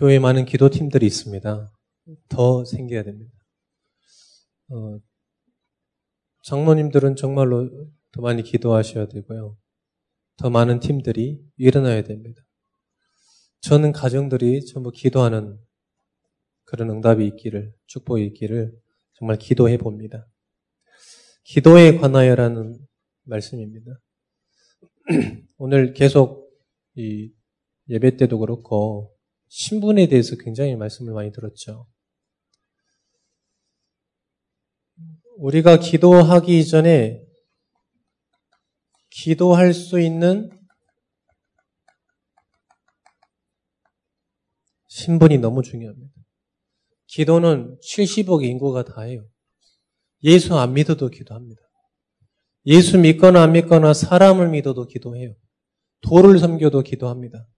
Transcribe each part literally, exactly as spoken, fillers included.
교회에 많은 기도팀들이 있습니다. 더 생겨야 됩니다. 어, 장로님들은 정말로 더 많이 기도하셔야 되고요. 더 많은 팀들이 일어나야 됩니다. 저는 가정들이 전부 기도하는 그런 응답이 있기를, 축복이 있기를 정말 기도해 봅니다. 기도에 관하여라는 말씀입니다. 오늘 계속 이 예배 때도 그렇고 신분에 대해서 굉장히 말씀을 많이 들었죠. 우리가 기도하기 전에 기도할 수 있는 신분이 너무 중요합니다. 기도는 칠십억 인구가 다 해요. 예수 안 믿어도 기도합니다. 예수 믿거나 안 믿거나 사람을 믿어도 기도해요. 돌을 섬겨도 기도합니다.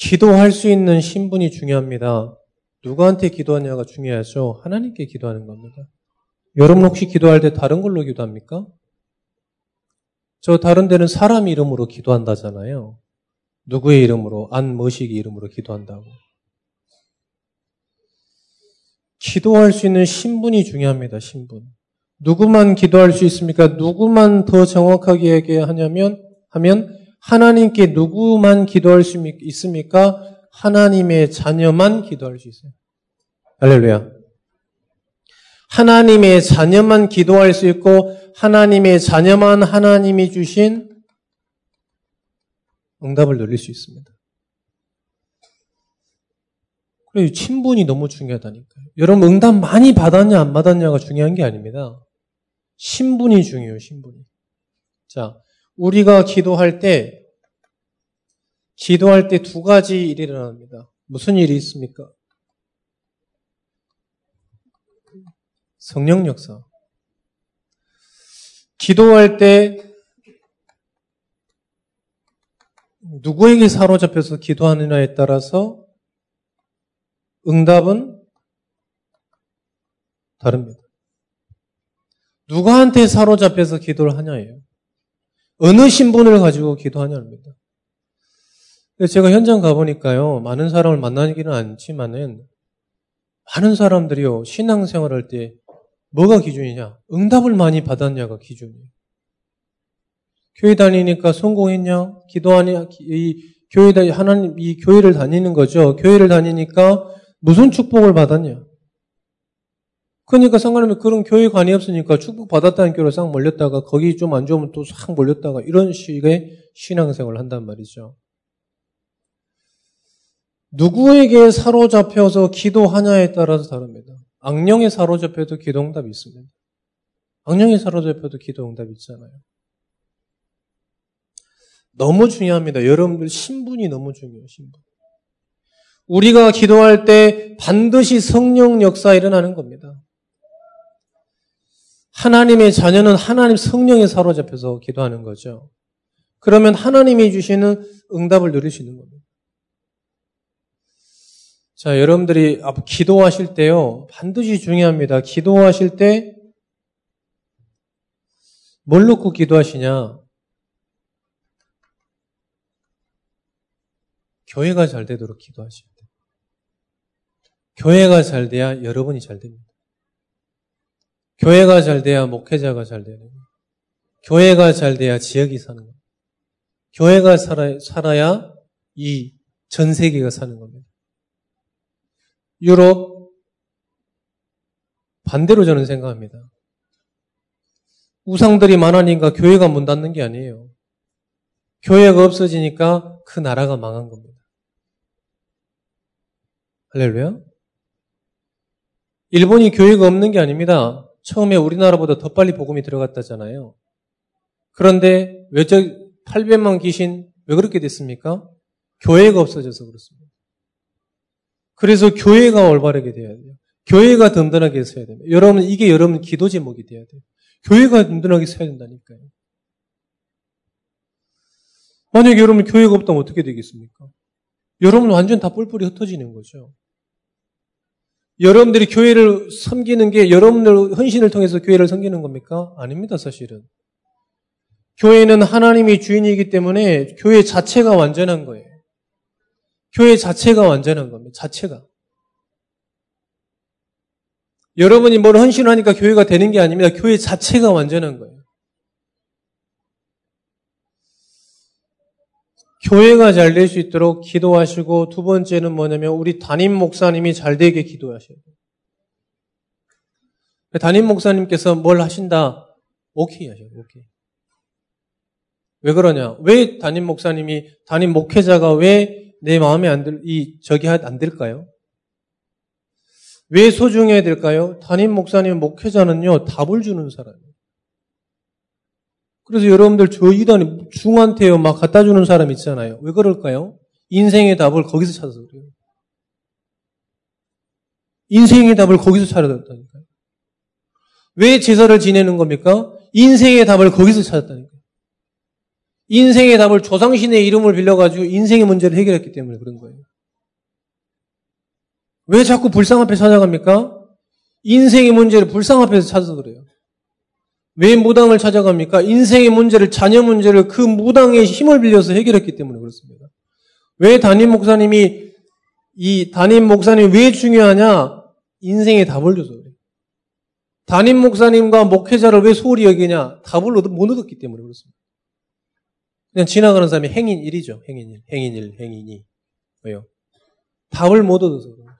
기도할 수 있는 신분이 중요합니다. 누구한테 기도하냐가 중요하죠. 하나님께 기도하는 겁니다. 여러분 혹시 기도할 때 다른 걸로 기도합니까? 저 다른 데는 사람 이름으로 기도한다잖아요. 누구의 이름으로? 안머시기 이름으로 기도한다고. 기도할 수 있는 신분이 중요합니다. 신분. 누구만 기도할 수 있습니까? 누구만 더 정확하게 얘기하냐면 하면 하나님께 누구만 기도할 수 있습니까? 하나님의 자녀만 기도할 수 있어요. 할렐루야. 하나님의 자녀만 기도할 수 있고 하나님의 자녀만 하나님이 주신 응답을 누릴 수 있습니다. 그리고 친분이 너무 중요하다니까요. 여러분 응답 많이 받았냐 안 받았냐가 중요한 게 아닙니다. 신분이 중요해요. 신분이. 자, 우리가 기도할 때 기도할 때 두 가지 일이 일어납니다. 무슨 일이 있습니까? 성령 역사. 기도할 때 누구에게 사로잡혀서 기도하느냐에 따라서 응답은 다릅니다. 누구한테 사로잡혀서 기도를 하냐예요. 어느 신분을 가지고 기도하냐입니다. 제가 현장 가보니까요, 많은 사람을 만나기는 않지만은 많은 사람들이요, 신앙생활 할 때 뭐가 기준이냐? 응답을 많이 받았냐가 기준이에요. 교회 다니니까 성공했냐? 기도하냐? 이 교회 다 하나님 이 교회를 다니는 거죠. 교회를 다니니까 무슨 축복을 받았냐? 그러니까 상관없이 그런 교회 관이 없으니까 축복 받았다는 교회로 싹 몰렸다가 거기 좀 안 좋으면 또 싹 몰렸다가 이런 식의 신앙생활을 한단 말이죠. 누구에게 사로잡혀서 기도하냐에 따라서 다릅니다. 악령에 사로잡혀도 기도응답이 있습니다. 악령에 사로잡혀도 기도응답이 있잖아요. 너무 중요합니다. 여러분들 신분이 너무 중요해요. 신분. 우리가 기도할 때 반드시 성령 역사 일어나는 겁니다. 하나님의 자녀는 하나님 성령에 사로잡혀서 기도하는 거죠. 그러면 하나님이 주시는 응답을 누릴 수 있는 겁니다. 자, 여러분들이 기도하실 때요. 반드시 중요합니다. 기도하실 때 뭘 놓고 기도하시냐? 교회가 잘 되도록 기도하셔야 돼요. 교회가 잘 돼야 여러분이 잘 됩니다. 교회가 잘 돼야 목회자가 잘 되는 거예요. 교회가 잘 돼야 지역이 사는 거예요. 교회가 살아, 살아야 이 전 세계가 사는 겁니다. 유럽 반대로 저는 생각합니다. 우상들이 많으니까 교회가 문 닫는 게 아니에요. 교회가 없어지니까 그 나라가 망한 겁니다. 할렐루야. 일본이 교회가 없는 게 아닙니다. 처음에 우리나라보다 더 빨리 복음이 들어갔다잖아요. 그런데 외적 팔백만 귀신 왜 그렇게 됐습니까? 교회가 없어져서 그렇습니다. 그래서 교회가 올바르게 돼야 돼요. 교회가 든든하게 서야 됩니다. 여러분 이게 여러분 기도 제목이 돼야 돼요. 교회가 든든하게 서야 된다니까요. 만약에 여러분 교회가 없다면 어떻게 되겠습니까? 여러분 완전 다 뿔뿔이 흩어지는 거죠. 여러분들이 교회를 섬기는 게 여러분들 헌신을 통해서 교회를 섬기는 겁니까? 아닙니다, 사실은. 교회는 하나님이 주인이기 때문에 교회 자체가 완전한 거예요. 교회 자체가 완전한 겁니다. 자체가. 여러분이 뭘 헌신하니까 교회가 되는 게 아닙니다. 교회 자체가 완전한 거예요. 교회가 잘 될 수 있도록 기도하시고, 두 번째는 뭐냐면 우리 담임 목사님이 잘 되게 기도하셔야 돼요. 담임 목사님께서 뭘 하신다? 오케이 하셔요. 오케이. 왜 그러냐? 왜 담임 목사님이, 담임 목회자가 왜 내 마음에 안 들, 이, 저기 안 될까요? 왜 소중해야 될까요? 담임 목사님, 목회자는요, 답을 주는 사람이에요. 그래서 여러분들 저희도 중한테요, 막 갖다 주는 사람 있잖아요. 왜 그럴까요? 인생의 답을 거기서 찾아서 그래요. 인생의 답을 거기서 찾았다니까요. 왜 제사를 지내는 겁니까? 인생의 답을 거기서 찾았다니까요. 인생의 답을 조상신의 이름을 빌려가지고 인생의 문제를 해결했기 때문에 그런 거예요. 왜 자꾸 불상 앞에 찾아갑니까? 인생의 문제를 불상 앞에서 찾아서 그래요. 왜 무당을 찾아갑니까? 인생의 문제를, 자녀 문제를 그 무당의 힘을 빌려서 해결했기 때문에 그렇습니다. 왜 담임 목사님이, 이 담임 목사님이 왜 중요하냐? 인생의 답을 줘서 그래요. 담임 목사님과 목회자를 왜 소홀히 여기냐? 답을 못 얻었기 때문에 그렇습니다. 그냥 지나가는 사람이 행인일이죠. 행인일, 행인일, 행인이. 왜요? 답을 못 얻어서 그런 거죠.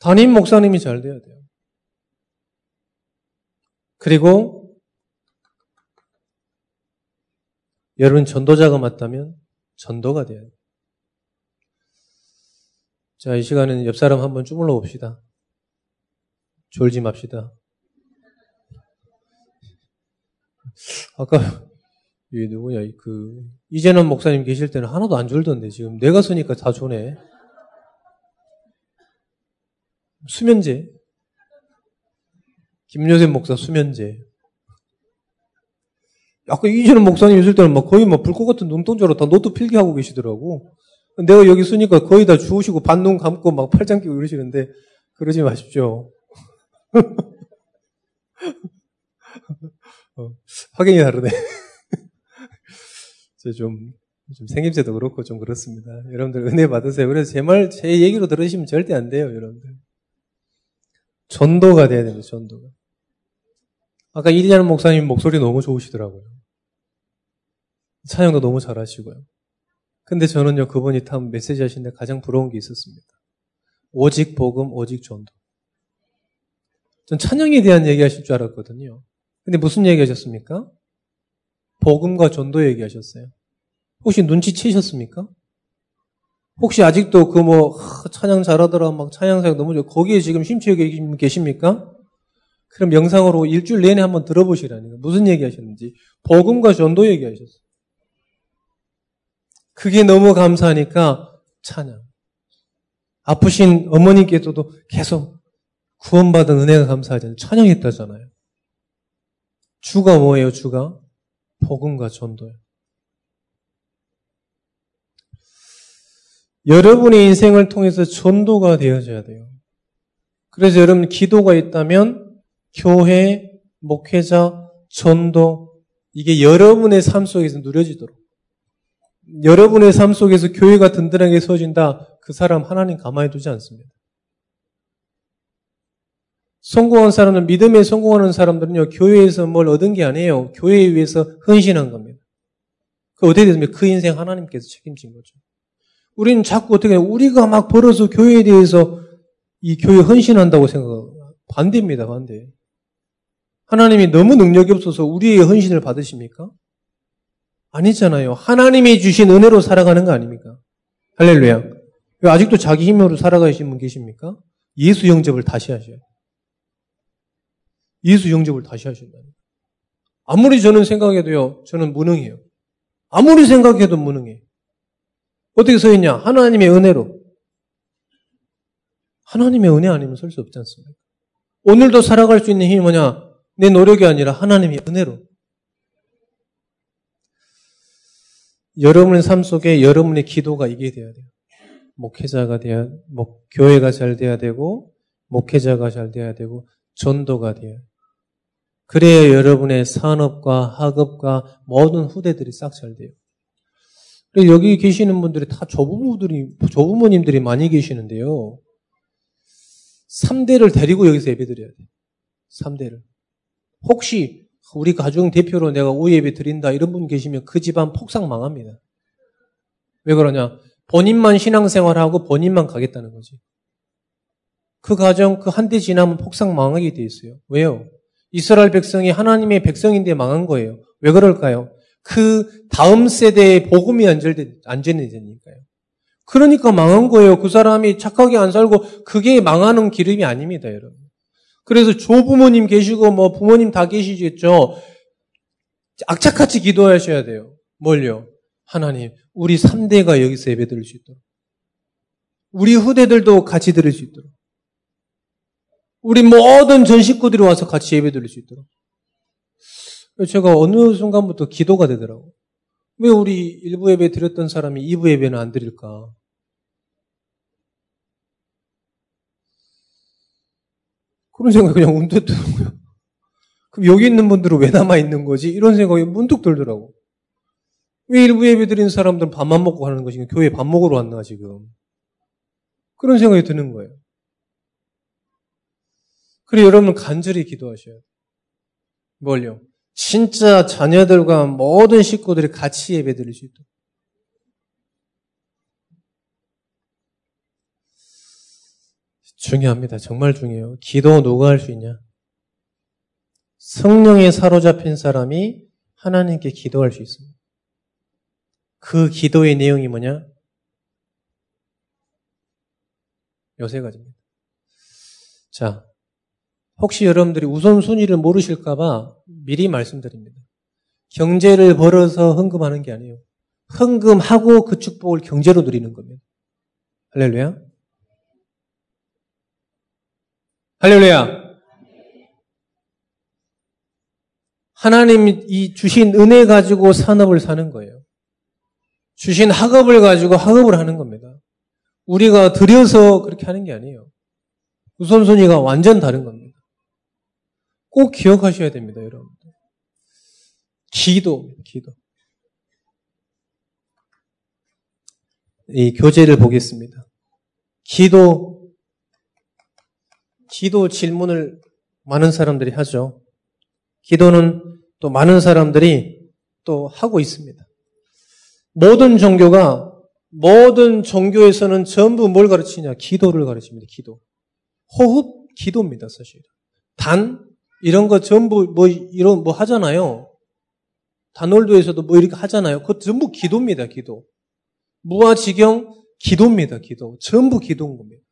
담임 목사님이 잘 돼야 돼요. 그리고 여러분 전도자가 맞다면 전도가 돼야 돼요. 자, 이 시간에는 옆 사람 한번 주물러 봅시다. 졸지 맙시다. 아까 이 누구냐, 그 이재남 목사님 계실 때는 하나도 안 졸던데 지금 내가 쓰니까 다 졸네. 수면제. 김요셉 목사 수면제. 아까 이재남 목사님 있을 때는 막 거의 막 불꽃 같은 눈동자로 다 노트 필기하고 계시더라고. 내가 여기 쓰니까 거의 다 주우시고 반눈 감고 막 팔짱 끼고 이러시는데 그러지 마십시오. 어, 확연히 다르네. 좀, 좀 생김새도 그렇고 좀 그렇습니다. 여러분들 은혜 받으세요. 그래서 제 말, 제 얘기로 들으시면 절대 안 돼요, 여러분들. 전도가 돼야 됩니다, 전도가. 아까 이리자는 목사님 목소리 너무 좋으시더라고요. 찬양도 너무 잘하시고요. 근데 저는요, 그분이 참 메시지 하시는데 가장 부러운 게 있었습니다. 오직 복음, 오직 전도. 전 찬양에 대한 얘기 하실 줄 알았거든요. 근데 무슨 얘기 하셨습니까? 복음과 전도 얘기하셨어요. 혹시 눈치채셨습니까? 혹시 아직도 그 뭐 찬양 잘하더라, 막 찬양사역 너무 좋고 거기에 지금 심취해 계십니까? 그럼 영상으로 일주일 내내 한번 들어보시라니까. 무슨 얘기하셨는지. 복음과 전도 얘기하셨어요. 그게 너무 감사하니까 찬양. 아프신 어머니께서도 계속 구원받은 은혜가 감사하잖아요. 찬양했다잖아요. 주가 뭐예요, 주가? 복음과 전도예요. 여러분의 인생을 통해서 전도가 되어져야 돼요. 그래서 여러분 기도가 있다면 교회, 목회자, 전도 이게 여러분의 삶 속에서 누려지도록 여러분의 삶 속에서 교회가 든든하게 서진다. 그 사람 하나님 가만히 두지 않습니다. 성공한 사람들, 믿음에 성공하는 사람들은요, 교회에서 뭘 얻은 게 아니에요. 교회에 의해서 헌신한 겁니다. 그 어떻게 됐습니까? 그 인생 하나님께서 책임진 거죠. 우리는 자꾸 어떻게, 우리가 막 벌어서 교회에 대해서 이 교회 헌신한다고 생각하고, 반대입니다, 반대. 하나님이 너무 능력이 없어서 우리의 헌신을 받으십니까? 아니잖아요. 하나님이 주신 은혜로 살아가는 거 아닙니까? 할렐루야. 왜 아직도 자기 힘으로 살아가시는 분 계십니까? 예수 영접을 다시 하셔요. 예수 영접을 다시 하신다는 거예요. 아무리 저는 생각해도요, 저는 무능해요. 아무리 생각해도 무능해요. 어떻게 서 있냐? 하나님의 은혜로. 하나님의 은혜 아니면 설 수 없지 않습니까? 오늘도 살아갈 수 있는 힘이 뭐냐? 내 노력이 아니라 하나님의 은혜로. 여러분의 삶 속에 여러분의 기도가 이게 돼야 돼요. 목회자가 돼야, 목, 교회가 잘 돼야 되고, 목회자가 잘 돼야 되고, 전도가 돼요. 그래야 여러분의 산업과 학업과 모든 후대들이 싹 잘 돼요. 여기 계시는 분들이 다 조부모들이, 조부모님들이 많이 계시는데요. 삼 대를 데리고 여기서 예배 드려야 돼요. 삼 대를. 혹시 우리 가정 대표로 내가 오후 예배 드린다 이런 분 계시면 그 집안 폭삭 망합니다. 왜 그러냐? 본인만 신앙생활하고 본인만 가겠다는 거지. 그 가정 그 한 대 지나면 폭삭 망하게 돼 있어요. 왜요? 이스라엘 백성이 하나님의 백성인데 망한 거예요. 왜 그럴까요? 그 다음 세대에 복음이 안전해지니까요. 그러니까 망한 거예요. 그 사람이 착하게 안 살고 그게 망하는 기름이 아닙니다, 여러분. 그래서 조부모님 계시고 뭐 부모님 다 계시겠죠. 악착같이 기도하셔야 돼요. 뭘요? 하나님, 우리 삼 대가 여기서 예배 드릴 수 있도록. 우리 후대들도 같이 드릴 수 있도록. 우리 모든 전 식구들이 와서 같이 예배 드릴 수 있도록. 제가 어느 순간부터 기도가 되더라고요. 왜 우리 일 부 예배 드렸던 사람이 이 부 예배는 안 드릴까? 그런 생각이 그냥 문득 들더라고요. 그럼 여기 있는 분들은 왜 남아있는 거지? 이런 생각이 문득 들더라고요. 왜 일 부 예배 드린 사람들은 밥만 먹고 가는 것이냐? 교회 밥 먹으러 왔나, 지금? 그런 생각이 드는 거예요. 그리고 여러분 간절히 기도하셔야 돼요. 뭘요? 진짜 자녀들과 모든 식구들이 같이 예배 드릴 수 있도록. 중요합니다. 정말 중요해요. 기도 누가 할 수 있냐? 성령에 사로잡힌 사람이 하나님께 기도할 수 있습니다. 그 기도의 내용이 뭐냐? 요세 가지입니다. 자. 혹시 여러분들이 우선순위를 모르실까봐 미리 말씀드립니다. 경제를 벌어서 헌금하는 게 아니에요. 헌금하고 그 축복을 경제로 누리는 겁니다. 할렐루야. 할렐루야. 하나님이 이 주신 은혜 가지고 산업을 사는 거예요. 주신 학업을 가지고 학업을 하는 겁니다. 우리가 들여서 그렇게 하는 게 아니에요. 우선순위가 완전 다른 겁니다. 꼭 기억하셔야 됩니다, 여러분. 기도, 기도. 이 교재를 보겠습니다. 기도, 기도 질문을 많은 사람들이 하죠. 기도는 또 많은 사람들이 또 하고 있습니다. 모든 종교가, 모든 종교에서는 전부 뭘 가르치냐? 기도를 가르칩니다, 기도. 호흡, 기도입니다, 사실. 단, 이런 거 전부 뭐 이런 뭐 하잖아요. 다놀도에서도 뭐 이렇게 하잖아요. 그거 전부 기도입니다. 기도. 무아지경 기도입니다. 기도. 전부 기도인 겁니다.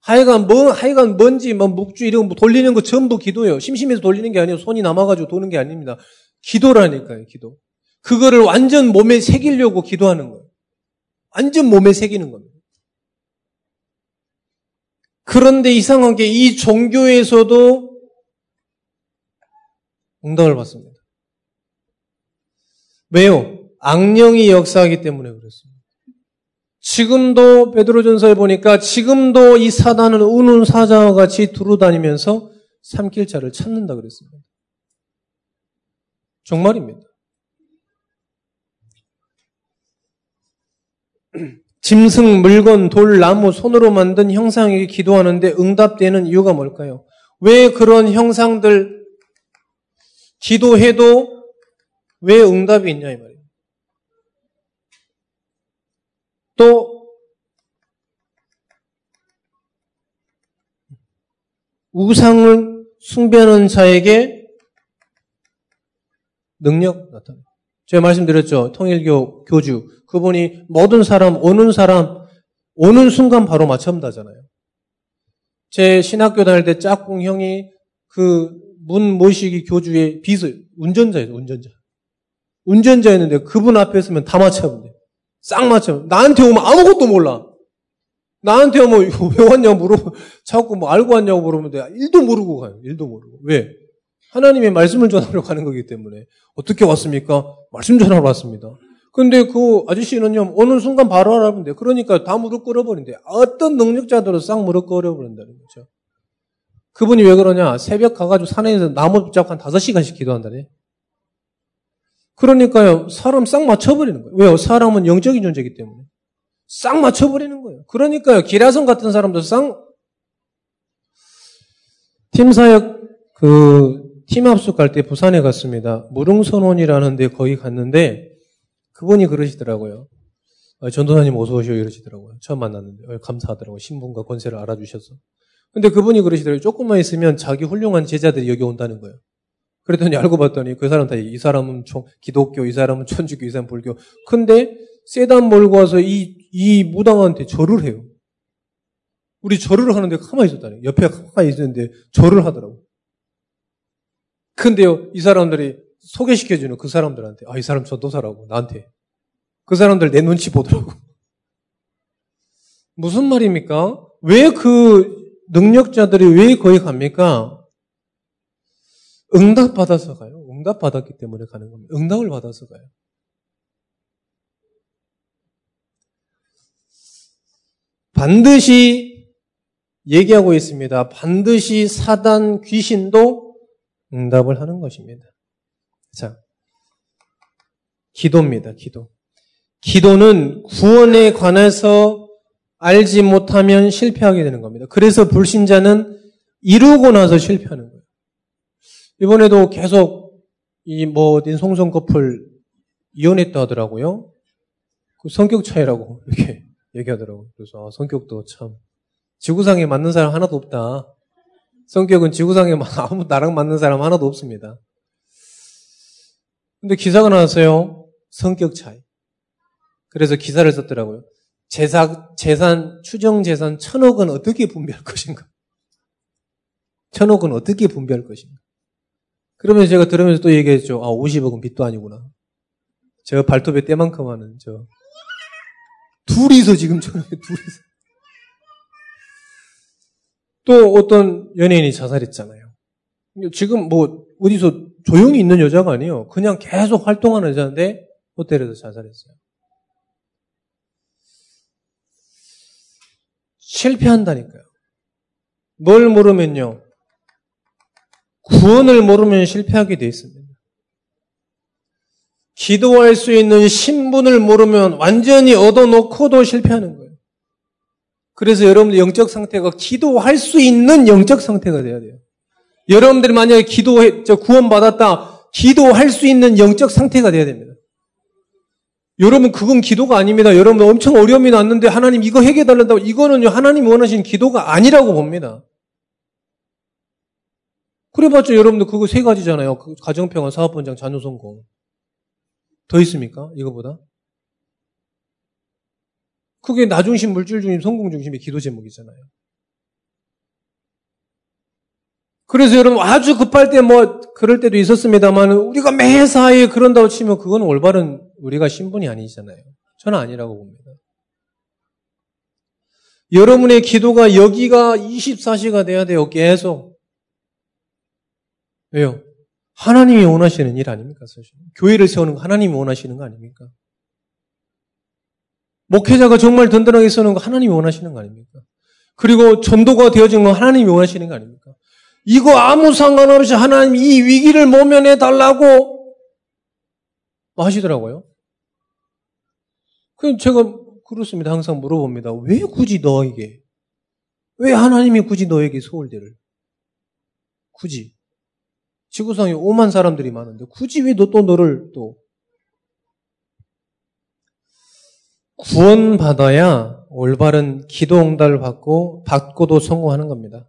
하여간 뭐 하여간 뭔지 뭐 묵주 이런 거 돌리는 거 전부 기도예요. 심심해서 돌리는 게 아니에요. 손이 남아가지고 도는 게 아닙니다. 기도라니까요. 기도. 그거를 완전 몸에 새기려고 기도하는 거예요. 완전 몸에 새기는 겁니다. 그런데 이상하게 이 종교에서도 응답을 받습니다. 왜요? 악령이 역사하기 때문에 그렇습니다. 지금도 베드로전서에 보니까 지금도 이 사단은 우는 사자와 같이 두루다니면서 삼킬 자를 찾는다 그랬습니다. 정말입니다. 짐승, 물건, 돌, 나무, 손으로 만든 형상에게 기도하는데 응답되는 이유가 뭘까요? 왜 그런 형상들 기도해도 왜 응답이 있냐 이 말이에요. 또 우상을 숭배하는 자에게 능력 나타나요. 제가 말씀드렸죠. 통일교 교주. 그분이 모든 사람, 오는 사람, 오는 순간 바로 맞춘다잖아요. 제 신학교 다닐 때 짝꿍 형이 그 문 모시기 교주의 빚을 운전자였어요. 운전자. 운전자였는데 그분 앞에 있으면 다 맞춰야 돼. 싹 맞춰. 나한테 오면 아무것도 몰라. 나한테 오면 왜 왔냐고 물어보고 자꾸 뭐 알고 왔냐고 물어보는데 일도 모르고 가요. 일도 모르고. 왜? 하나님의 말씀을 전하러 가는 거기 때문에. 어떻게 왔습니까? 말씀 전하러 왔습니다. 근데 그 아저씨는요. 오는 순간 바로 알아본대. 그러니까 다 무릎 꿇어버린대. 어떤 능력자들은 싹 무릎 꿇어버린다는 거죠. 그분이 왜 그러냐? 새벽 가가지고 산에서 나무 붙잡고 한 다섯 시간씩 기도한다네. 그러니까요, 사람 싹 맞춰버리는 거예요. 왜요? 사람은 영적인 존재이기 때문에. 싹 맞춰버리는 거예요. 그러니까요, 기라성 같은 사람도 싹, 팀 사역, 그, 팀 합숙 갈 때 부산에 갔습니다. 무릉선원이라는 데 거기 갔는데, 그분이 그러시더라고요. 아, 전도사님 어서오시오 이러시더라고요. 처음 만났는데. 아, 감사하더라고요. 신분과 권세를 알아주셔서. 근데 그분이 그러시더라고요. 조금만 있으면 자기 훌륭한 제자들이 여기 온다는 거예요. 그랬더니 알고 봤더니 그 사람 다, 이 사람은 총, 기독교, 이 사람은 천주교, 이 사람은 불교. 근데 세단 몰고 와서 이, 이 무당한테 절을 해요. 우리 절을 하는데 가만히 있었다니. 옆에 가만히 있었는데 절을 하더라고. 근데요, 이 사람들이 소개시켜주는 그 사람들한테, 아, 이 사람 전도사라고, 나한테. 그 사람들 내 눈치 보더라고. 무슨 말입니까? 왜 그 능력자들이 왜 거기 갑니까? 응답받아서 가요. 응답받았기 때문에 가는 겁니다. 응답을 받아서 가요. 반드시 얘기하고 있습니다. 반드시 사단 귀신도 응답을 하는 것입니다. 자, 기도입니다. 기도. 기도는 구원에 관해서 알지 못하면 실패하게 되는 겁니다. 그래서 불신자는 이루고 나서 실패하는 거예요. 이번에도 계속 이 뭐 어딘 송송 커플 이혼했다 하더라고요. 그 성격 차이라고 이렇게 얘기하더라고요. 그래서 아, 성격도 참 지구상에 맞는 사람 하나도 없다. 성격은 지구상에 아무 나랑 맞는 사람 하나도 없습니다. 근데 기사가 나왔어요. 성격 차이. 그래서 기사를 썼더라고요. 재산, 재산 추정 재산 천억은 어떻게 분배할 것인가? 천억은 어떻게 분배할 것인가? 그러면서 제가 들으면서 또 얘기했죠. 아, 오십억은 빚도 아니구나. 제가 발톱에 때만큼 하는 저 둘이서 지금 저렇게 둘이서 또 어떤 연예인이 자살했잖아요. 지금 뭐 어디서 조용히 있는 여자가 아니에요. 그냥 계속 활동하는 여자인데 호텔에서 자살했어요. 실패한다니까요. 뭘 모르면요. 구원을 모르면 실패하게 돼 있습니다. 기도할 수 있는 신분을 모르면 완전히 얻어놓고도 실패하는 거예요. 그래서 여러분들 영적 상태가 기도할 수 있는 영적 상태가 돼야 돼요. 여러분들이 만약에 기도해, 저 구원받았다, 기도할 수 있는 영적 상태가 돼야 됩니다. 여러분 그건 기도가 아닙니다. 여러분 엄청 어려움이 났는데 하나님 이거 해결해달라고, 이거는 하나님이 원하시는 기도가 아니라고 봅니다. 그래봤자 여러분들 그거 세 가지잖아요. 가정평화, 사업번창, 자녀성공. 더 있습니까? 이거보다? 그게 나중심, 물질중심, 성공중심의 기도 제목이잖아요. 그래서 여러분 아주 급할 때 뭐 그럴 때도 있었습니다만 우리가 매사에 그런다고 치면 그건 올바른 우리가 신분이 아니잖아요. 저는 아니라고 봅니다. 여러분의 기도가 여기가 이십사 시가 돼야 돼요. 계속. 왜요? 하나님이 원하시는 일 아닙니까? 사실 교회를 세우는 거 하나님이 원하시는 거 아닙니까? 목회자가 정말 든든하게 서는 거 하나님이 원하시는 거 아닙니까? 그리고 전도가 되어진 건 하나님이 원하시는 거 아닙니까? 이거 아무 상관없이 하나님 이 위기를 모면해 달라고 하시더라고요. 그래서 제가 그렇습니다. 항상 물어봅니다. 왜 굳이 너에게? 왜 하나님이 굳이 너에게 서울대를? 굳이? 지구상에 오만 사람들이 많은데 굳이 왜 너 또 너를 또 구원받아야 올바른 기도 응답을 받고 받고도 성공하는 겁니다.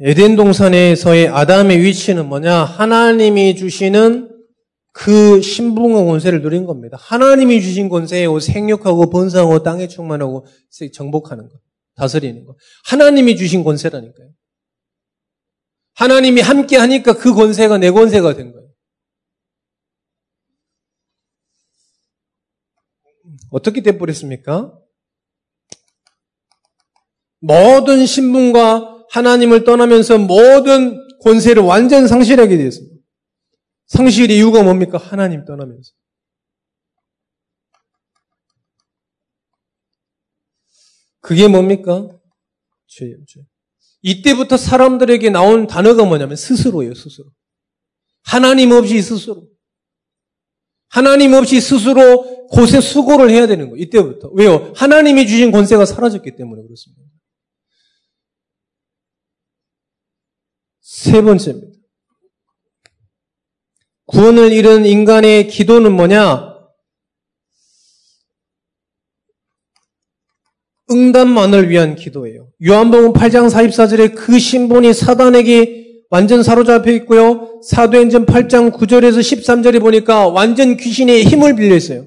에덴 동산에서의 아담의 위치는 뭐냐? 하나님이 주시는 그 신분과 권세를 누린 겁니다. 하나님이 주신 권세에 생육하고 번성하고 땅에 충만하고 정복하는 것. 다스리는 거. 하나님이 주신 권세라니까요. 하나님이 함께 하니까 그 권세가 내 권세가 된 거예요. 어떻게 돼버렸습니까? 모든 신분과 하나님을 떠나면서 모든 권세를 완전 상실하게 되었습니다. 상실 이유가 뭡니까? 하나님 떠나면서. 그게 뭡니까? 죄, 죄. 이때부터 사람들에게 나온 단어가 뭐냐면 스스로예요, 스스로. 하나님 없이 스스로. 하나님 없이 스스로 고세 수고를 해야 되는 거예요, 이때부터. 왜요? 하나님이 주신 권세가 사라졌기 때문에 그렇습니다. 세 번째입니다. 구원을 잃은 인간의 기도는 뭐냐? 응답만을 위한 기도예요. 요한복음 팔 장 사십사 절에 그 신분이 사단에게 완전 사로잡혀 있고요. 사도행전 팔 장 구 절에서 십삼 절에 보니까 완전 귀신의 힘을 빌려 있어요.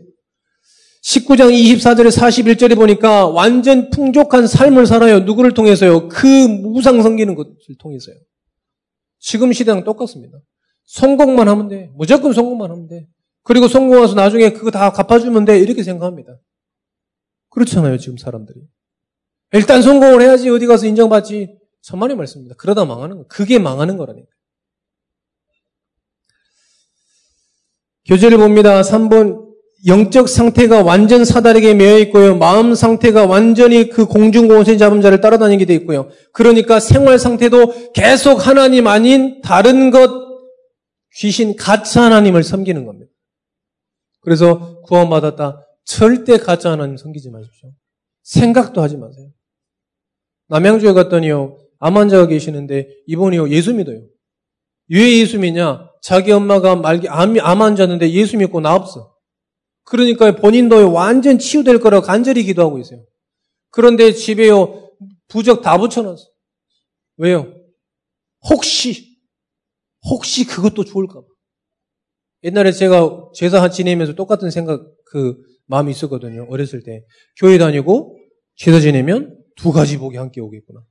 십구 장 이십사 절에 사십일 절에 보니까 완전 풍족한 삶을 살아요. 누구를 통해서요? 그 무상 섬기는 것을 통해서요. 지금 시대랑 똑같습니다. 성공만 하면 돼. 무조건 성공만 하면 돼. 그리고 성공해서 나중에 그거 다 갚아주면 돼. 이렇게 생각합니다. 그렇잖아요, 지금 사람들이. 일단 성공을 해야지 어디 가서 인정받지. 천만의 말씀입니다. 그러다 망하는 거. 그게 망하는 거라니까. 교재를 봅니다. 삼 번. 영적 상태가 완전 사단에게 매여 있고요. 마음 상태가 완전히 그 공중공신 잡은 자를 따라다니게 돼 있고요. 그러니까 생활 상태도 계속 하나님 아닌 다른 것, 귀신, 가짜 하나님을 섬기는 겁니다. 그래서 구원받았다. 절대 가짜 하나님 섬기지 마십시오. 생각도 하지 마세요. 남양주에 갔더니요. 암 환자가 계시는데 이분이요 예수 믿어요. 왜 예수 믿냐? 자기 엄마가 말기 암, 암 환자였는데 예수 믿고 나 없어. 그러니까 본인도 완전 치유될 거라고 간절히 기도하고 있어요. 그런데 집에요 부적 다 붙여놨어. 왜요? 혹시 혹시 그것도 좋을까 봐. 옛날에 제가 제사 지내면서 똑같은 생각 그 마음이 있었거든요. 어렸을 때 교회 다니고 제사 지내면 두 가지 복이 함께 오겠구나.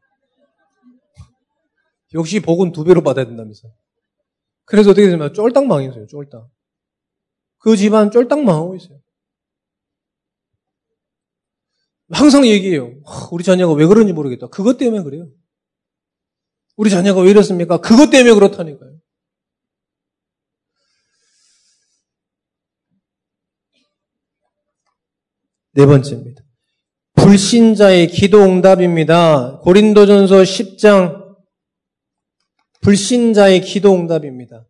역시 복은 두 배로 받아야 된다면서. 그래서 어떻게 되냐면 쫄딱 망했어요. 쫄딱. 그 집안 쫄딱 망하고 있어요. 항상 얘기해요. 우리 자녀가 왜 그런지 모르겠다. 그것 때문에 그래요. 우리 자녀가 왜 이렇습니까? 그것 때문에 그렇다니까요. 네 번째입니다. 불신자의 기도응답입니다. 고린도전서 십 장 불신자의 기도응답입니다.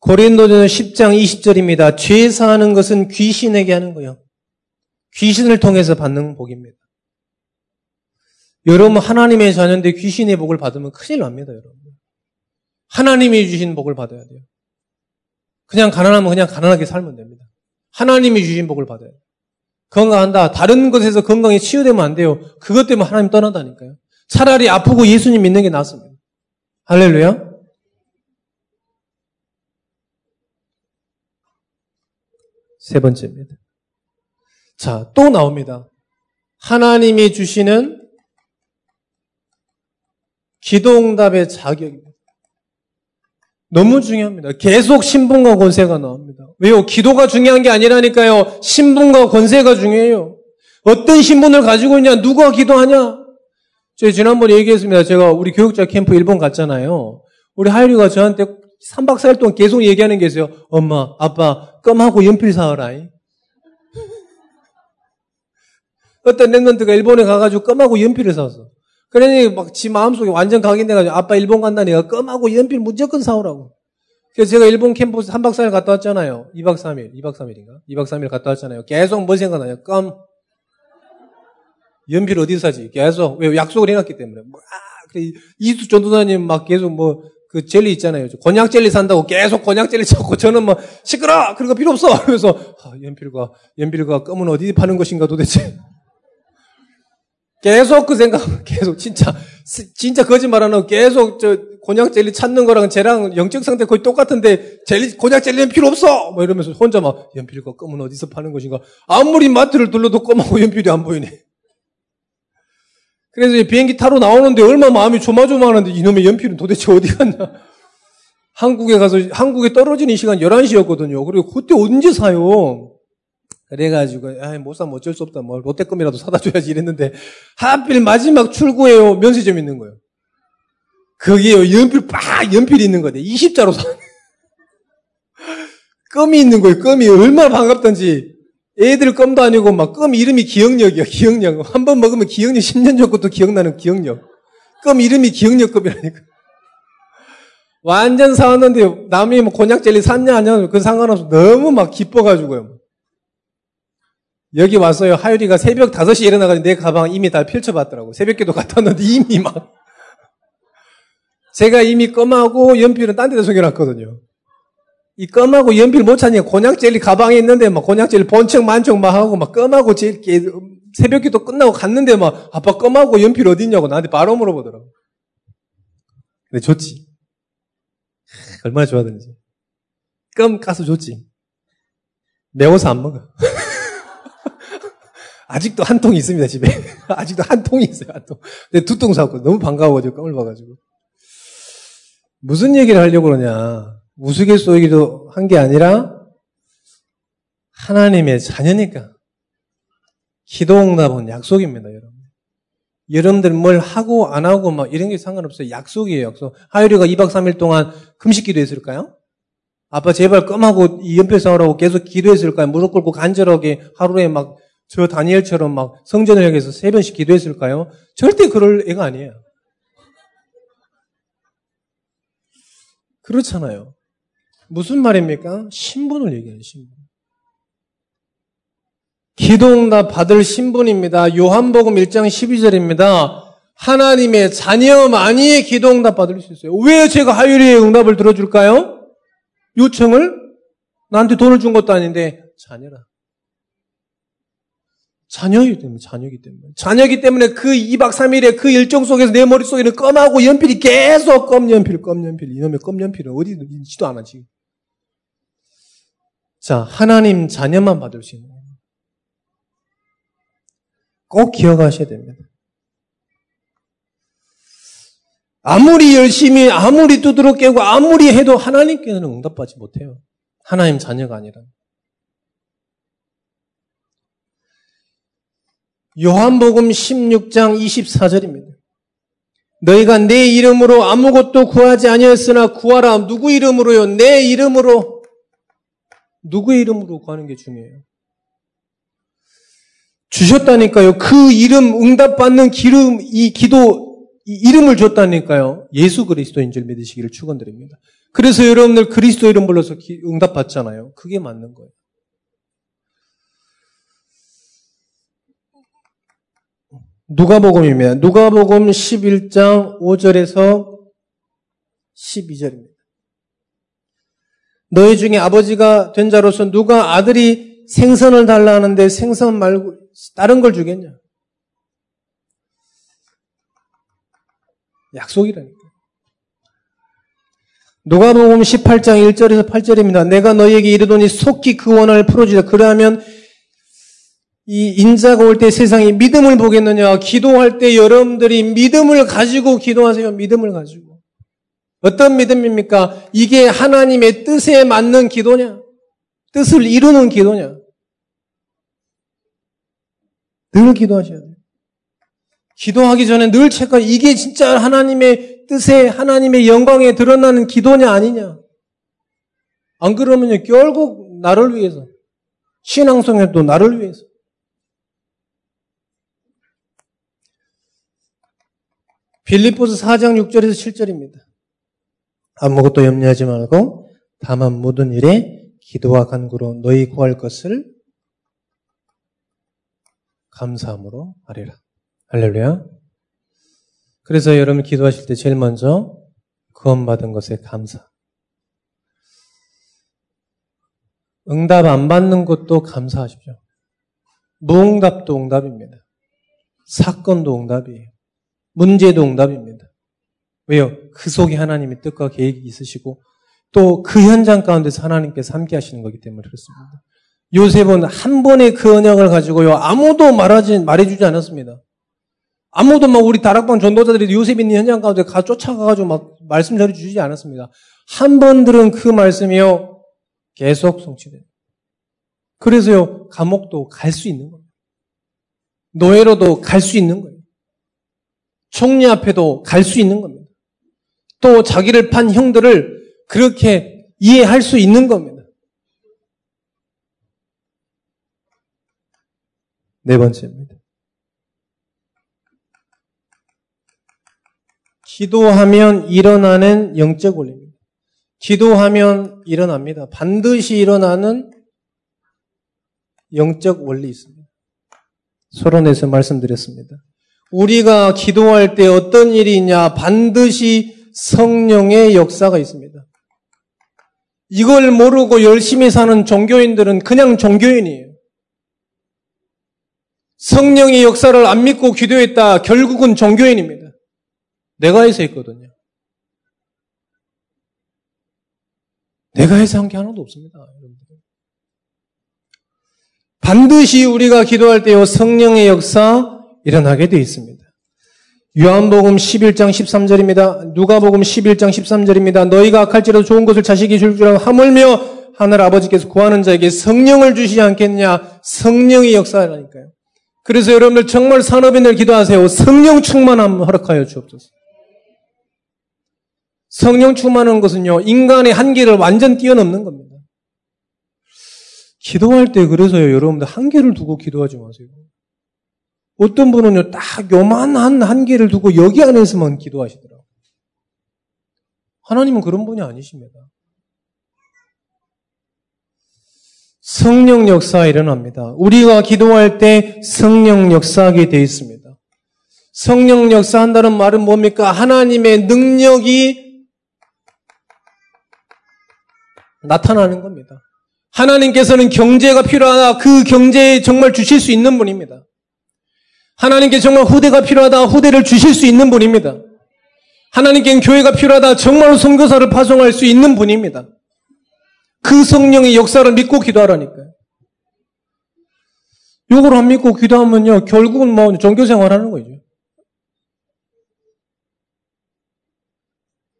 고린도전서 십 장 이십 절입니다. 죄 사하는 것은 귀신에게 하는 거예요. 귀신을 통해서 받는 복입니다. 여러분 하나님의 자녀인데 귀신의 복을 받으면 큰일 납니다. 여러분 하나님이 주신 복을 받아야 돼요. 그냥 가난하면 그냥 가난하게 살면 됩니다. 하나님이 주신 복을 받아야 돼요. 건강한다. 다른 것에서 건강이 치유되면 안 돼요. 그것 때문에 하나님 떠난다니까요. 차라리 아프고 예수님 믿는 게 낫습니다. 할렐루야. 세 번째입니다. 자, 또 나옵니다. 하나님이 주시는 기도응답의 자격입니다. 너무 중요합니다. 계속 신분과 권세가 나옵니다. 왜요? 기도가 중요한 게 아니라니까요. 신분과 권세가 중요해요. 어떤 신분을 가지고 있냐? 누가 기도하냐? 제가 지난번에 얘기했습니다. 제가 우리 교육자 캠프 일본 갔잖아요. 우리 하율이가 저한테 삼 박 사 일 동안 계속 얘기하는 게 있어요. 엄마, 아빠, 껌하고 연필 사와라잉. 어떤 랩런트가 일본에 가가지고 껌하고 연필을 사왔어. 그러니 막 지 마음속에 완전 각인돼가지고 아빠 일본 간다니까 껌하고 연필 무조건 사오라고. 그래서 제가 일본 캠퍼스 삼 박 사 일 갔다 왔잖아요. 이 박 삼 일. 이 박 삼 일인가? 이 박 삼 일 갔다 왔잖아요. 계속 뭐 생각나냐? 껌. 연필 어디서 사지? 계속. 왜? 약속을 해놨기 때문에. 막 그래 이수 전도사님 막 계속 뭐 그 젤리 있잖아요. 곤약 젤리 산다고 계속 곤약 젤리 찾고 저는 막 시끄러! 그런 거 필요 없어! 하면서 아, 연필과 연필과 껌은 어디 파는 것인가 도대체. 계속 그 생각, 계속, 진짜, 진짜 거짓말 안 하고 계속 저, 곤약 젤리 찾는 거랑 쟤랑 영적 상태 거의 똑같은데, 젤리, 곤약 젤리는 필요 없어! 막 이러면서 혼자 막, 연필과 껌은 어디서 파는 것인가. 아무리 마트를 둘러도 껌하고 연필이 안 보이네. 그래서 비행기 타러 나오는데 얼마 마음이 조마조마하는데 이놈의 연필은 도대체 어디 갔냐. 한국에 가서, 한국에 떨어지는 시간 열한 시였거든요. 그리고 그때 언제 사요? 그래가지고 아이 못 사면 어쩔 수 없다. 뭐 롯데껌이라도 사다 줘야지 이랬는데 하필 마지막 출구에요. 면세점 있는 거예요. 거기에요. 연필 빡 연필이 있는 거네. 이십 자로 사. 껌이 있는 거예요. 껌이 얼마나 반갑던지. 애들 껌도 아니고 막 껌 이름이 기억력이야. 기억력. 한 번 먹으면 기억력 십 년 전 것도 기억나는 기억력. 끔 이름이 기억력급이라니까. 완전 사왔는데 남이 뭐 곤약젤리 샀냐 안 샀냐 그 상관없이 너무 막 기뻐가지고요. 여기 왔어요. 하율이가 새벽 다섯 시에 일어나가지고 내 가방 이미 다 펼쳐봤더라고. 새벽기도 갔다 왔는데 이미 막. 제가 이미 껌하고 연필은 딴 데다 숨겨놨거든요. 이 껌하고 연필 못 찾냐. 곤약젤리 가방에 있는데 막 곤약젤리 본척 만척 막 하고 막 껌하고 제 새벽기도 끝나고 갔는데 막 아빠 껌하고 연필 어디 있냐고 나한테 바로 물어보더라고. 근데 좋지. 얼마나 좋아하든지. 껌 까서 좋지. 매워서 안 먹어. 아직도 한 통이 있습니다, 집에. 아직도 한 통이 있어요, 한 통. 근데 두 통 사고 너무 반가워가지고 껌을 봐가지고. 무슨 얘기를 하려고 그러냐. 우스갯소리도 한 게 아니라 하나님의 자녀니까. 기도응답은 약속입니다, 여러분. 여러분들 뭘 하고 안 하고 막 이런 게 상관없어요. 약속이에요, 약속. 하율이가 이 박 삼 일 동안 금식 기도했을까요? 아빠 제발 껌하고 이 연필 사오라고 계속 기도했을까요? 무릎 꿇고 간절하게 하루에 막 저 다니엘처럼 막 성전을 향해서 세 번씩 기도했을까요? 절대 그럴 애가 아니에요. 그렇잖아요. 무슨 말입니까? 신분을 얘기하는 신분. 기도응답 받을 신분입니다. 요한복음 일 장 십이 절입니다. 하나님의 자녀만이 기도응답 받을 수 있어요. 왜 제가 하율이의 응답을 들어줄까요? 요청을? 나한테 돈을 준 것도 아닌데 자녀라. 자녀이기 때문에, 자녀이기 때문에. 자녀이기 때문에 그 이 박 삼 일의 그 일정 속에서 내 머릿속에는 껌하고 연필이 계속 껌, 연필, 껌, 연필. 이놈의 껌, 연필은 어디 있지도 않아, 지금. 자, 하나님 자녀만 받을 수 있는 거예요. 꼭 기억하셔야 됩니다. 아무리 열심히, 아무리 두드러 깨고, 아무리 해도 하나님께서는 응답받지 못해요. 하나님 자녀가 아니라. 요한복음 십육 장 이십사 절입니다. 너희가 내 이름으로 아무것도 구하지 아니었으나 구하라. 누구 이름으로요? 내 이름으로. 누구 이름으로 구하는 게 중요해요. 주셨다니까요. 그 이름, 응답받는 기름, 이 기도, 이 이름을 줬다니까요. 예수 그리스도인 줄 믿으시기를 축원드립니다. 그래서 여러분들 그리스도 이름 불러서 응답받잖아요. 그게 맞는 거예요. 누가복음입니다. 누가복음 십일 장 오 절에서 십이 절입니다. 너희 중에 아버지가 된 자로서 누가 아들이 생선을 달라 하는데 생선 말고 다른 걸 주겠냐? 약속이라니까. 누가복음 십팔 장 일 절에서 팔 절입니다. 내가 너희에게 이르노니 속히 그 원한을 풀어주자. 그러하면 이 인자가 올 때 세상이 믿음을 보겠느냐. 기도할 때 여러분들이 믿음을 가지고 기도하세요. 믿음을 가지고. 어떤 믿음입니까? 이게 하나님의 뜻에 맞는 기도냐? 뜻을 이루는 기도냐? 늘 기도하셔야 돼요. 기도하기 전에 늘 체크하세요. 이게 진짜 하나님의 뜻에, 하나님의 영광에 드러나는 기도냐 아니냐. 안 그러면요, 결국 나를 위해서, 신앙성에도 나를 위해서. 빌립보서 사 장 육 절에서 칠 절입니다. 아무것도 염려하지 말고 다만 모든 일에 기도와 간구로 너희 구할 것을 감사함으로 아뢰라. 할렐루야. 그래서 여러분 기도하실 때 제일 먼저 구원받은 것에 감사. 응답 안 받는 것도 감사하십시오. 무응답도 응답입니다. 사건도 응답이에요. 문제도 응답입니다. 왜요? 그 속에 하나님의 뜻과 계획이 있으시고 또 그 현장 가운데서 하나님께서 함께 하시는 거기 때문에 그렇습니다. 요셉은 한 번의 그 언약을 가지고요. 아무도 말하지, 말해주지 않았습니다. 아무도 막 우리 다락방 전도자들이 요셉 있는 현장 가운데 가 쫓아가가지고 막 말씀 전해주지 않았습니다. 한 번 들은 그 말씀이요. 계속 성취돼요. 그래서요. 감옥도 갈 수 있는 거예요. 노예로도 갈 수 있는 거예요. 총리 앞에도 갈 수 있는 겁니다. 또 자기를 판 형들을 그렇게 이해할 수 있는 겁니다. 네 번째입니다. 기도하면 일어나는 영적 원리입니다. 기도하면 일어납니다. 반드시 일어나는 영적 원리 있습니다. 소론에서 말씀드렸습니다. 우리가 기도할 때 어떤 일이 있냐? 반드시 성령의 역사가 있습니다. 이걸 모르고 열심히 사는 종교인들은 그냥 종교인이에요. 성령의 역사를 안 믿고 기도했다. 결국은 종교인입니다. 내가 해서 했거든요. 내가 해서 한 게 하나도 없습니다. 반드시 우리가 기도할 때요 성령의 역사 일어나게 되어 있습니다. 요한복음 십일 장 십삼 절입니다. 누가복음 십일 장 십삼 절입니다. 너희가 악할지라도 좋은 것을 자식이 줄 줄 알고 하물며 하늘 아버지께서 구하는 자에게 성령을 주시지 않겠냐. 성령의 역사라니까요. 그래서 여러분들 정말 산업인들 기도하세요. 성령 충만함 허락하여 주옵소서. 성령 충만한 것은요 인간의 한계를 완전 뛰어넘는 겁니다. 기도할 때 그래서요 여러분들 한계를 두고 기도하지 마세요. 어떤 분은요 딱 요만한 한계를 두고 여기 안에서만 기도하시더라고요. 하나님은 그런 분이 아니십니다. 성령 역사 일어납니다. 우리가 기도할 때 성령 역사하게 되어 있습니다. 성령 역사한다는 말은 뭡니까? 하나님의 능력이 나타나는 겁니다. 하나님께서는 경제가 필요하다. 그 경제에 정말 주실 수 있는 분입니다. 하나님께 정말 후대가 필요하다. 후대를 주실 수 있는 분입니다. 하나님께는 교회가 필요하다. 정말로 선교사를 파송할 수 있는 분입니다. 그 성령의 역사를 믿고 기도하라니까요. 요걸 안 믿고 기도하면요, 결국은 뭐, 종교생활 하는 거죠.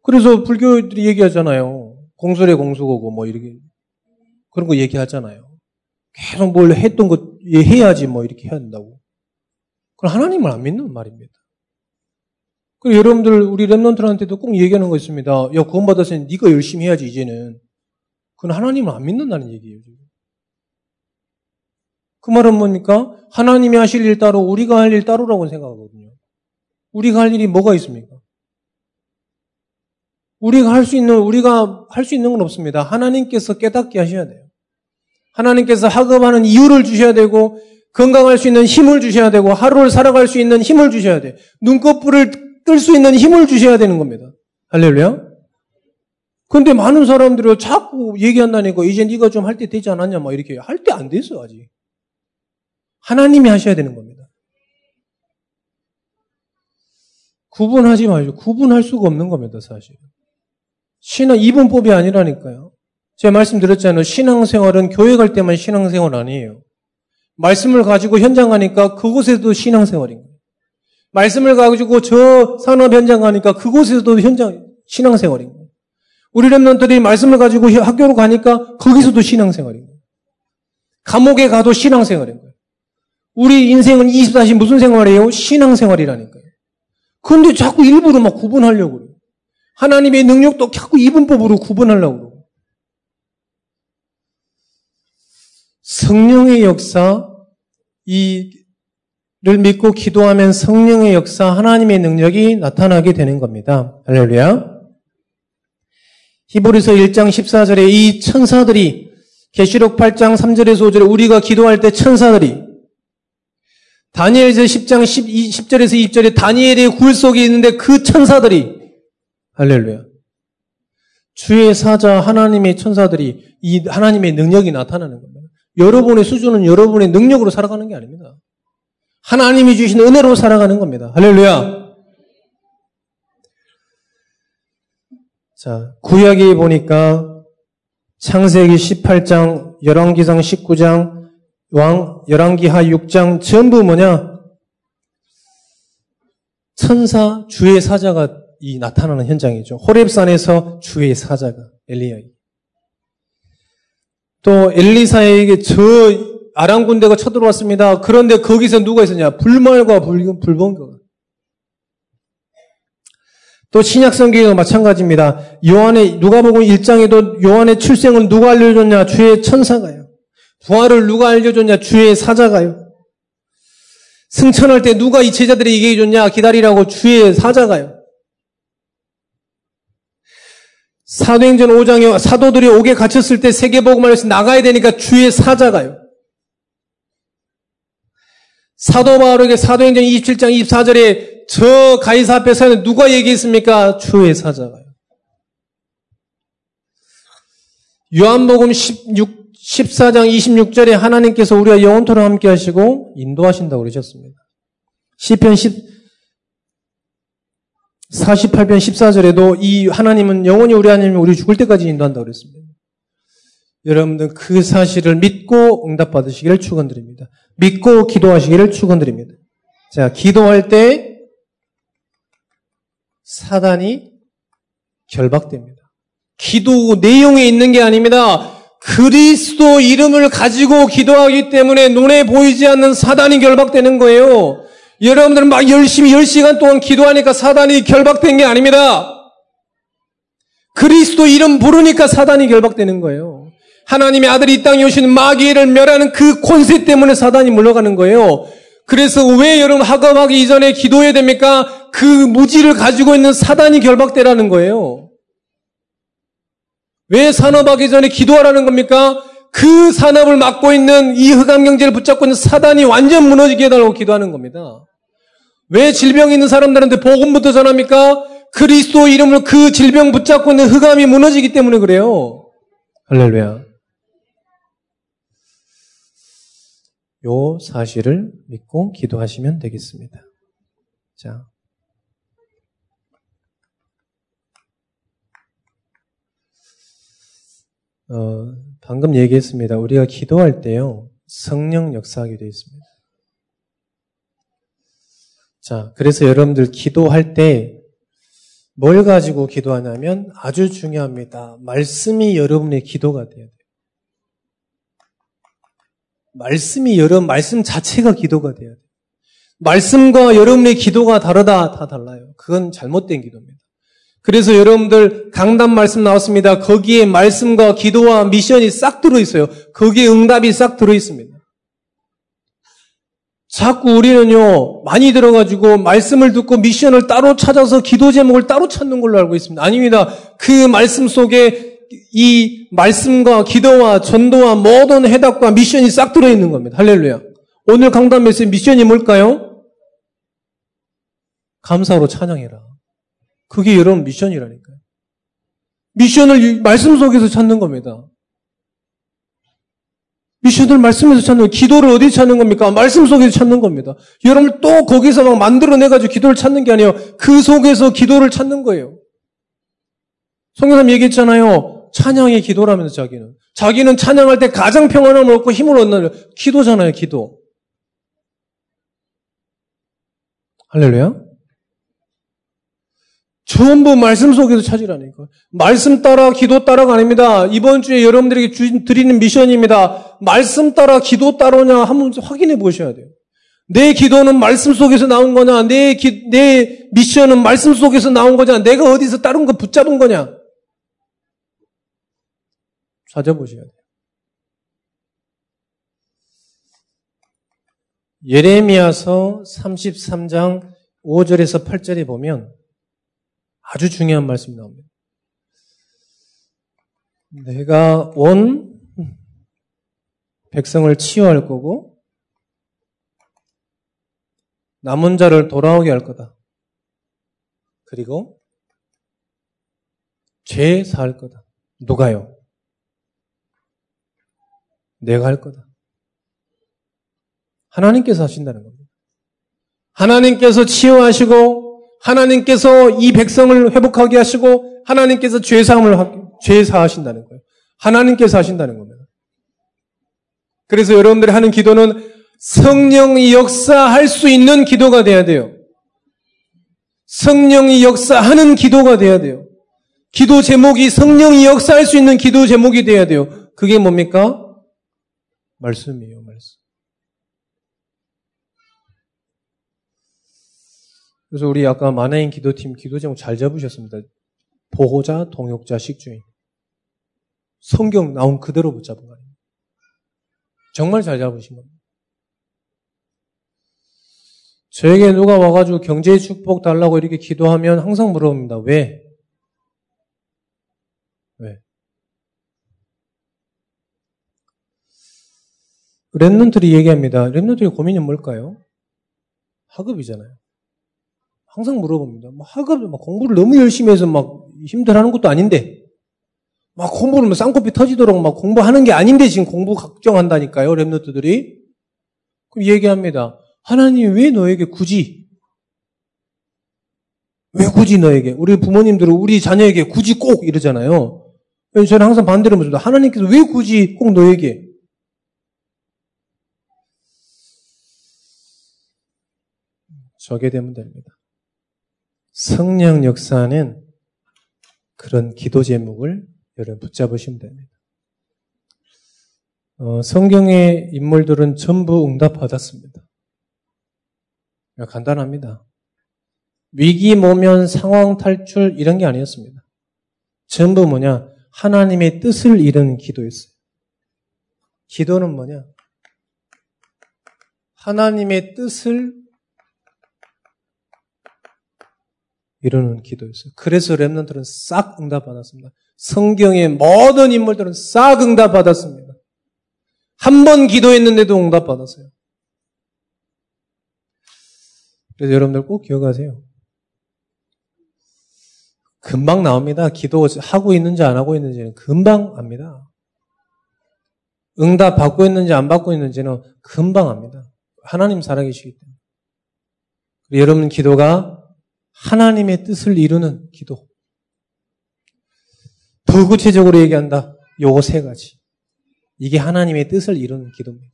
그래서 불교들이 얘기하잖아요. 공설의 공수고고 뭐, 이렇게. 그런 거 얘기하잖아요. 계속 뭘 했던 거, 해야지 뭐, 이렇게 해야 된다고. 그럼 하나님을 안 믿는 말입니다. 그리고 여러분들, 우리 랩런트한테도 꼭 얘기하는 거 있습니다. 야, 구원받았으니 네가 열심히 해야지, 이제는. 그건 하나님을 안 믿는다는 얘기예요. 그 말은 뭡니까? 하나님이 하실 일 따로 우리가 할 일 따로라고 생각하거든요. 우리가 할 일이 뭐가 있습니까? 우리가 할 수 있는 우리가 할 수 있는 건 없습니다. 하나님께서 깨닫게 하셔야 돼요. 하나님께서 학업하는 이유를 주셔야 되고 건강할 수 있는 힘을 주셔야 되고 하루를 살아갈 수 있는 힘을 주셔야 돼요. 눈꺼풀을 뜰 수 있는 힘을 주셔야 되는 겁니다. 할렐루야. 근데 많은 사람들이 자꾸 얘기한다니까 이제 네가 좀 할 때 되지 않았냐 막 이렇게 할 때 안 됐어 아직. 하나님이 하셔야 되는 겁니다. 구분하지 마시고 구분할 수가 없는 겁니다 사실. 신앙 이분법이 아니라니까요. 제가 말씀드렸잖아요. 신앙생활은 교회 갈 때만 신앙생활 아니에요. 말씀을 가지고 현장 가니까 그곳에도 신앙생활인 거예요. 말씀을 가지고 저 산업 현장 가니까 그곳에서도 현장 신앙생활인 거예요. 우리 랩런트들이 말씀을 가지고 학교로 가니까 거기서도 신앙생활인 거예요. 감옥에 가도 신앙생활인 거예요. 우리 인생은 이십사 시 무슨 생활이에요? 신앙생활이라니까요. 그런데 자꾸 일부러 막 구분하려고 그래요. 하나님의 능력도 자꾸 이분법으로 구분하려고 그래요. 성령의 역사, 이를 믿고 기도하면 성령의 역사, 하나님의 능력이 나타나게 되는 겁니다. 할렐루야. 히브리서 일 장 십사 절에 이 천사들이 계시록 팔 장 삼 절에서 오 절에 우리가 기도할 때 천사들이 다니엘서 십 장 십 절에서 이 절에 다니엘의 굴 속에 있는데 그 천사들이 할렐루야 주의 사자 하나님의 천사들이 이 하나님의 능력이 나타나는 겁니다. 여러분의 수준은 여러분의 능력으로 살아가는 게 아닙니다. 하나님이 주신 은혜로 살아가는 겁니다. 할렐루야. 자, 구약에 보니까 창세기 십팔 장, 열왕기상 십구 장, 왕 열왕기하 육 장 전부 뭐냐? 천사 주의 사자가 이 나타나는 현장이죠. 호렙산에서 주의 사자가 엘리야에게. 또 엘리사에게 저 아람 군대가 쳐들어왔습니다. 그런데 거기서 누가 있었냐? 불말과 불본거가. 또 신약성경과 마찬가지입니다. 요한의 누가복음 일 장에도 요한의 출생을 누가 알려줬냐? 주의 천사가요. 부활을 누가 알려줬냐? 주의 사자가요. 승천할 때 누가 이 제자들이 얘기해줬냐? 기다리라고 주의 사자가요. 사도행전 오 장에 사도들이 옥에 갇혔을 때 세계복음을 위해서 나가야 되니까 주의 사자가요. 사도 바울에게 사도행전 이십칠 장 이십사 절에 저 가이사 앞에 서는 누가 얘기했습니까? 주의 사자가요. 요한복음 십사 장 이십육 절에 하나님께서 우리와 영원토록 함께 하시고 인도하신다고 그러셨습니다. 시편 사십팔 편 십사 절에도 이 하나님은 영원히 우리 하나님이 우리 죽을 때까지 인도한다고 그랬습니다. 여러분들 그 사실을 믿고 응답받으시기를 축원드립니다. 믿고 기도하시기를 축원드립니다. 자, 기도할 때 사단이 결박됩니다. 기도 내용에 있는 게 아닙니다. 그리스도 이름을 가지고 기도하기 때문에 눈에 보이지 않는 사단이 결박되는 거예요. 여러분들은 막 열심히 열 시간 동안 기도하니까 사단이 결박된 게 아닙니다. 그리스도 이름 부르니까 사단이 결박되는 거예요. 하나님의 아들이 이 땅에 오시는 마귀를 멸하는 그 권세 때문에 사단이 물러가는 거예요. 그래서 왜 여러분 학업하기 이전에 기도해야 됩니까? 그 무지를 가지고 있는 사단이 결박되라는 거예요. 왜 산업하기 전에 기도하라는 겁니까? 그 산업을 막고 있는 이 흑암 경제를 붙잡고 있는 사단이 완전 무너지게 해달라고 기도하는 겁니다. 왜 질병이 있는 사람들한테 복음부터 전합니까? 그리스도 이름으로 그 질병 붙잡고 있는 흑암이 무너지기 때문에 그래요. 할렐루야. 요 사실을 믿고 기도하시면 되겠습니다. 자. 어, 방금 얘기했습니다. 우리가 기도할 때요, 성령 역사하게 되어 있습니다. 자, 그래서 여러분들 기도할 때 뭘 가지고 기도하냐면 아주 중요합니다. 말씀이 여러분의 기도가 돼야 돼요. 말씀이 여러분, 말씀 자체가 기도가 돼야 돼요. 말씀과 여러분의 기도가 다르다, 다 달라요. 그건 잘못된 기도입니다. 그래서 여러분들 강단 말씀 나왔습니다. 거기에 말씀과 기도와 미션이 싹 들어있어요. 거기에 응답이 싹 들어있습니다. 자꾸 우리는요, 많이 들어가지고 말씀을 듣고 미션을 따로 찾아서 기도 제목을 따로 찾는 걸로 알고 있습니다. 아닙니다. 그 말씀 속에 이 말씀과 기도와 전도와 모든 해답과 미션이 싹 들어있는 겁니다. 할렐루야. 오늘 강단 메시지 미션이 뭘까요? 감사로 찬양해라. 그게 여러분 미션이라니까요. 미션을 말씀 속에서 찾는 겁니다. 미션을 말씀에서 찾는 거예요. 기도를 어디 찾는 겁니까? 말씀 속에서 찾는 겁니다. 여러분 또 거기서 막 만들어내가지고 기도를 찾는 게 아니에요. 그 속에서 기도를 찾는 거예요. 성경님 얘기했잖아요. 찬양의 기도라면서 자기는. 자기는 찬양할 때 가장 평안함을 얻고 힘을 얻는 기도잖아요. 기도. 할렐루야. 전부 말씀 속에서 찾으라니까. 말씀 따라 기도 따라가 아닙니다. 이번 주에 여러분들에게 주, 드리는 미션입니다. 말씀 따라 기도 따라오냐 한번 확인해 보셔야 돼요. 내 기도는 말씀 속에서 나온 거냐, 내, 기, 내 미션은 말씀 속에서 나온 거냐, 내가 어디서 다른 거 붙잡은 거냐. 찾아보셔야 돼요. 예레미야서 삼십삼 장 오 절에서 팔 절에 보면 아주 중요한 말씀이 나옵니다. 내가 온 백성을 치유할 거고 남은 자를 돌아오게 할 거다. 그리고 죄 사할 거다. 누가요? 내가 할 거다. 하나님께서 하신다는 겁니다. 하나님께서 치유하시고 하나님께서 이 백성을 회복하게 하시고 하나님께서 죄사함을 죄사하신다는 거예요. 하나님께서 하신다는 겁니다. 그래서 여러분들이 하는 기도는 성령이 역사할 수 있는 기도가 돼야 돼요. 성령이 역사하는 기도가 돼야 돼요. 기도 제목이 성령이 역사할 수 있는 기도 제목이 돼야 돼요. 그게 뭡니까? 말씀이에요. 말씀. 그래서 우리 아까 만화인 기도팀 기도 제목 잘 잡으셨습니다. 보호자, 동역자, 식주인. 성경 나온 그대로 붙잡은 거예요. 정말 잘 잡으신 겁니다. 저에게 누가 와가지고 경제의 축복 달라고 이렇게 기도하면 항상 물어봅니다. 왜? 랩런트들이 얘기합니다. 랩런트들의 고민이 뭘까요? 학업이잖아요. 항상 물어봅니다. 막 학업, 막 공부를 너무 열심히 해서 막 힘들어하는 것도 아닌데, 막 공부를 막 쌍코피 터지도록 막 공부하는 게 아닌데 지금 공부 걱정한다니까요, 랩런트들이. 그럼 얘기합니다. 하나님이 왜 너에게 굳이, 왜 굳이 너에게, 우리 부모님들은 우리 자녀에게 굳이 꼭 이러잖아요. 저는 항상 반대로 묻습니다. 하나님께서 왜 굳이 꼭 너에게? 저게 되면 됩니다. 성령 역사는 그런 기도 제목을 여러분 붙잡으시면 됩니다. 어, 성경의 인물들은 전부 응답받았습니다. 간단합니다. 위기, 모면, 상황, 탈출 이런 게 아니었습니다. 전부 뭐냐? 하나님의 뜻을 이룬 기도였어요. 기도는 뭐냐? 하나님의 뜻을 이루는 기도였어요. 그래서 랩런트들은 싹 응답받았습니다. 성경의 모든 인물들은 싹 응답받았습니다. 한 번 기도했는데도 응답받았어요. 그래서 여러분들 꼭 기억하세요. 금방 나옵니다. 기도하고 있는지 안 하고 있는지는 금방 압니다. 응답 받고 있는지 안 받고 있는지는 금방 압니다. 하나님 살아계시기 때문에. 여러분 기도가 하나님의 뜻을 이루는 기도. 더 구체적으로 얘기한다. 요거 세 가지. 이게 하나님의 뜻을 이루는 기도입니다.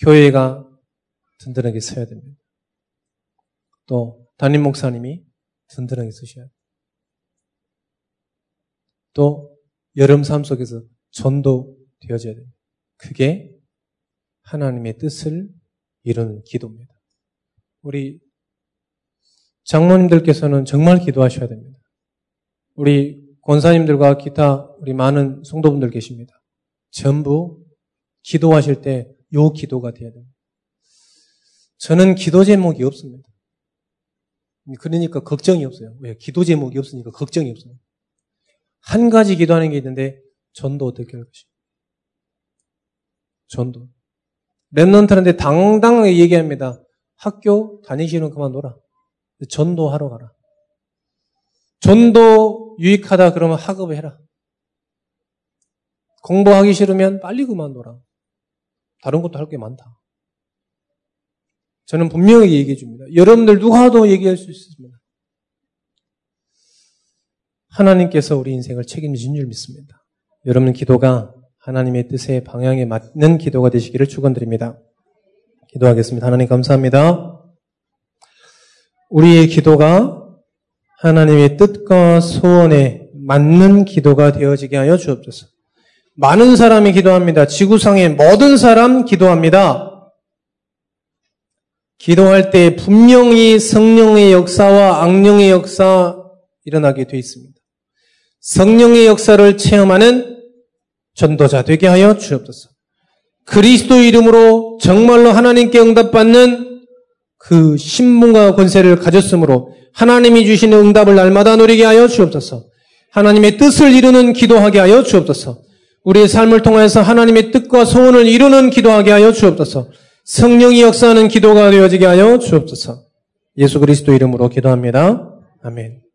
교회가 든든하게 서야 됩니다. 또 담임 목사님이 든든하게 쓰셔야 됩니다. 또 여름 삶 속에서 전도 되어져야 됩니다. 그게 하나님의 뜻을 이루는 기도입니다. 우리 장모님들께서는 정말 기도하셔야 됩니다. 우리 권사님들과 기타 우리 많은 성도분들 계십니다. 전부 기도하실 때 요 기도가 돼야 됩니다. 저는 기도 제목이 없습니다. 그러니까 걱정이 없어요. 왜? 기도 제목이 없으니까 걱정이 없어요. 한 가지 기도하는 게 있는데 전도 어떻게 할 것인가? 전도. 랩런트한테 당당하게 얘기합니다. 학교 다니기 싫으면 그만 놀아. 전도하러 가라. 전도 유익하다 그러면 학업을 해라. 공부하기 싫으면 빨리 그만둬라. 다른 것도 할 게 많다. 저는 분명히 얘기해 줍니다. 여러분들 누가도 얘기할 수 있습니다. 하나님께서 우리 인생을 책임지신 줄 믿습니다. 여러분의 기도가 하나님의 뜻의 방향에 맞는 기도가 되시기를 축원드립니다. 기도하겠습니다. 하나님 감사합니다. 우리의 기도가 하나님의 뜻과 소원에 맞는 기도가 되어지게 하여 주옵소서. 많은 사람이 기도합니다. 지구상의 모든 사람 기도합니다. 기도할 때 분명히 성령의 역사와 악령의 역사 일어나게 되어 있습니다. 성령의 역사를 체험하는 전도자 되게 하여 주옵소서. 그리스도 이름으로 정말로 하나님께 응답받는 그 신분과 권세를 가졌으므로 하나님이 주시는 응답을 날마다 누리게 하여 주옵소서. 하나님의 뜻을 이루는 기도하게 하여 주옵소서. 우리의 삶을 통해서 하나님의 뜻과 소원을 이루는 기도하게 하여 주옵소서. 성령이 역사하는 기도가 되어지게 하여 주옵소서. 예수 그리스도 이름으로 기도합니다. 아멘.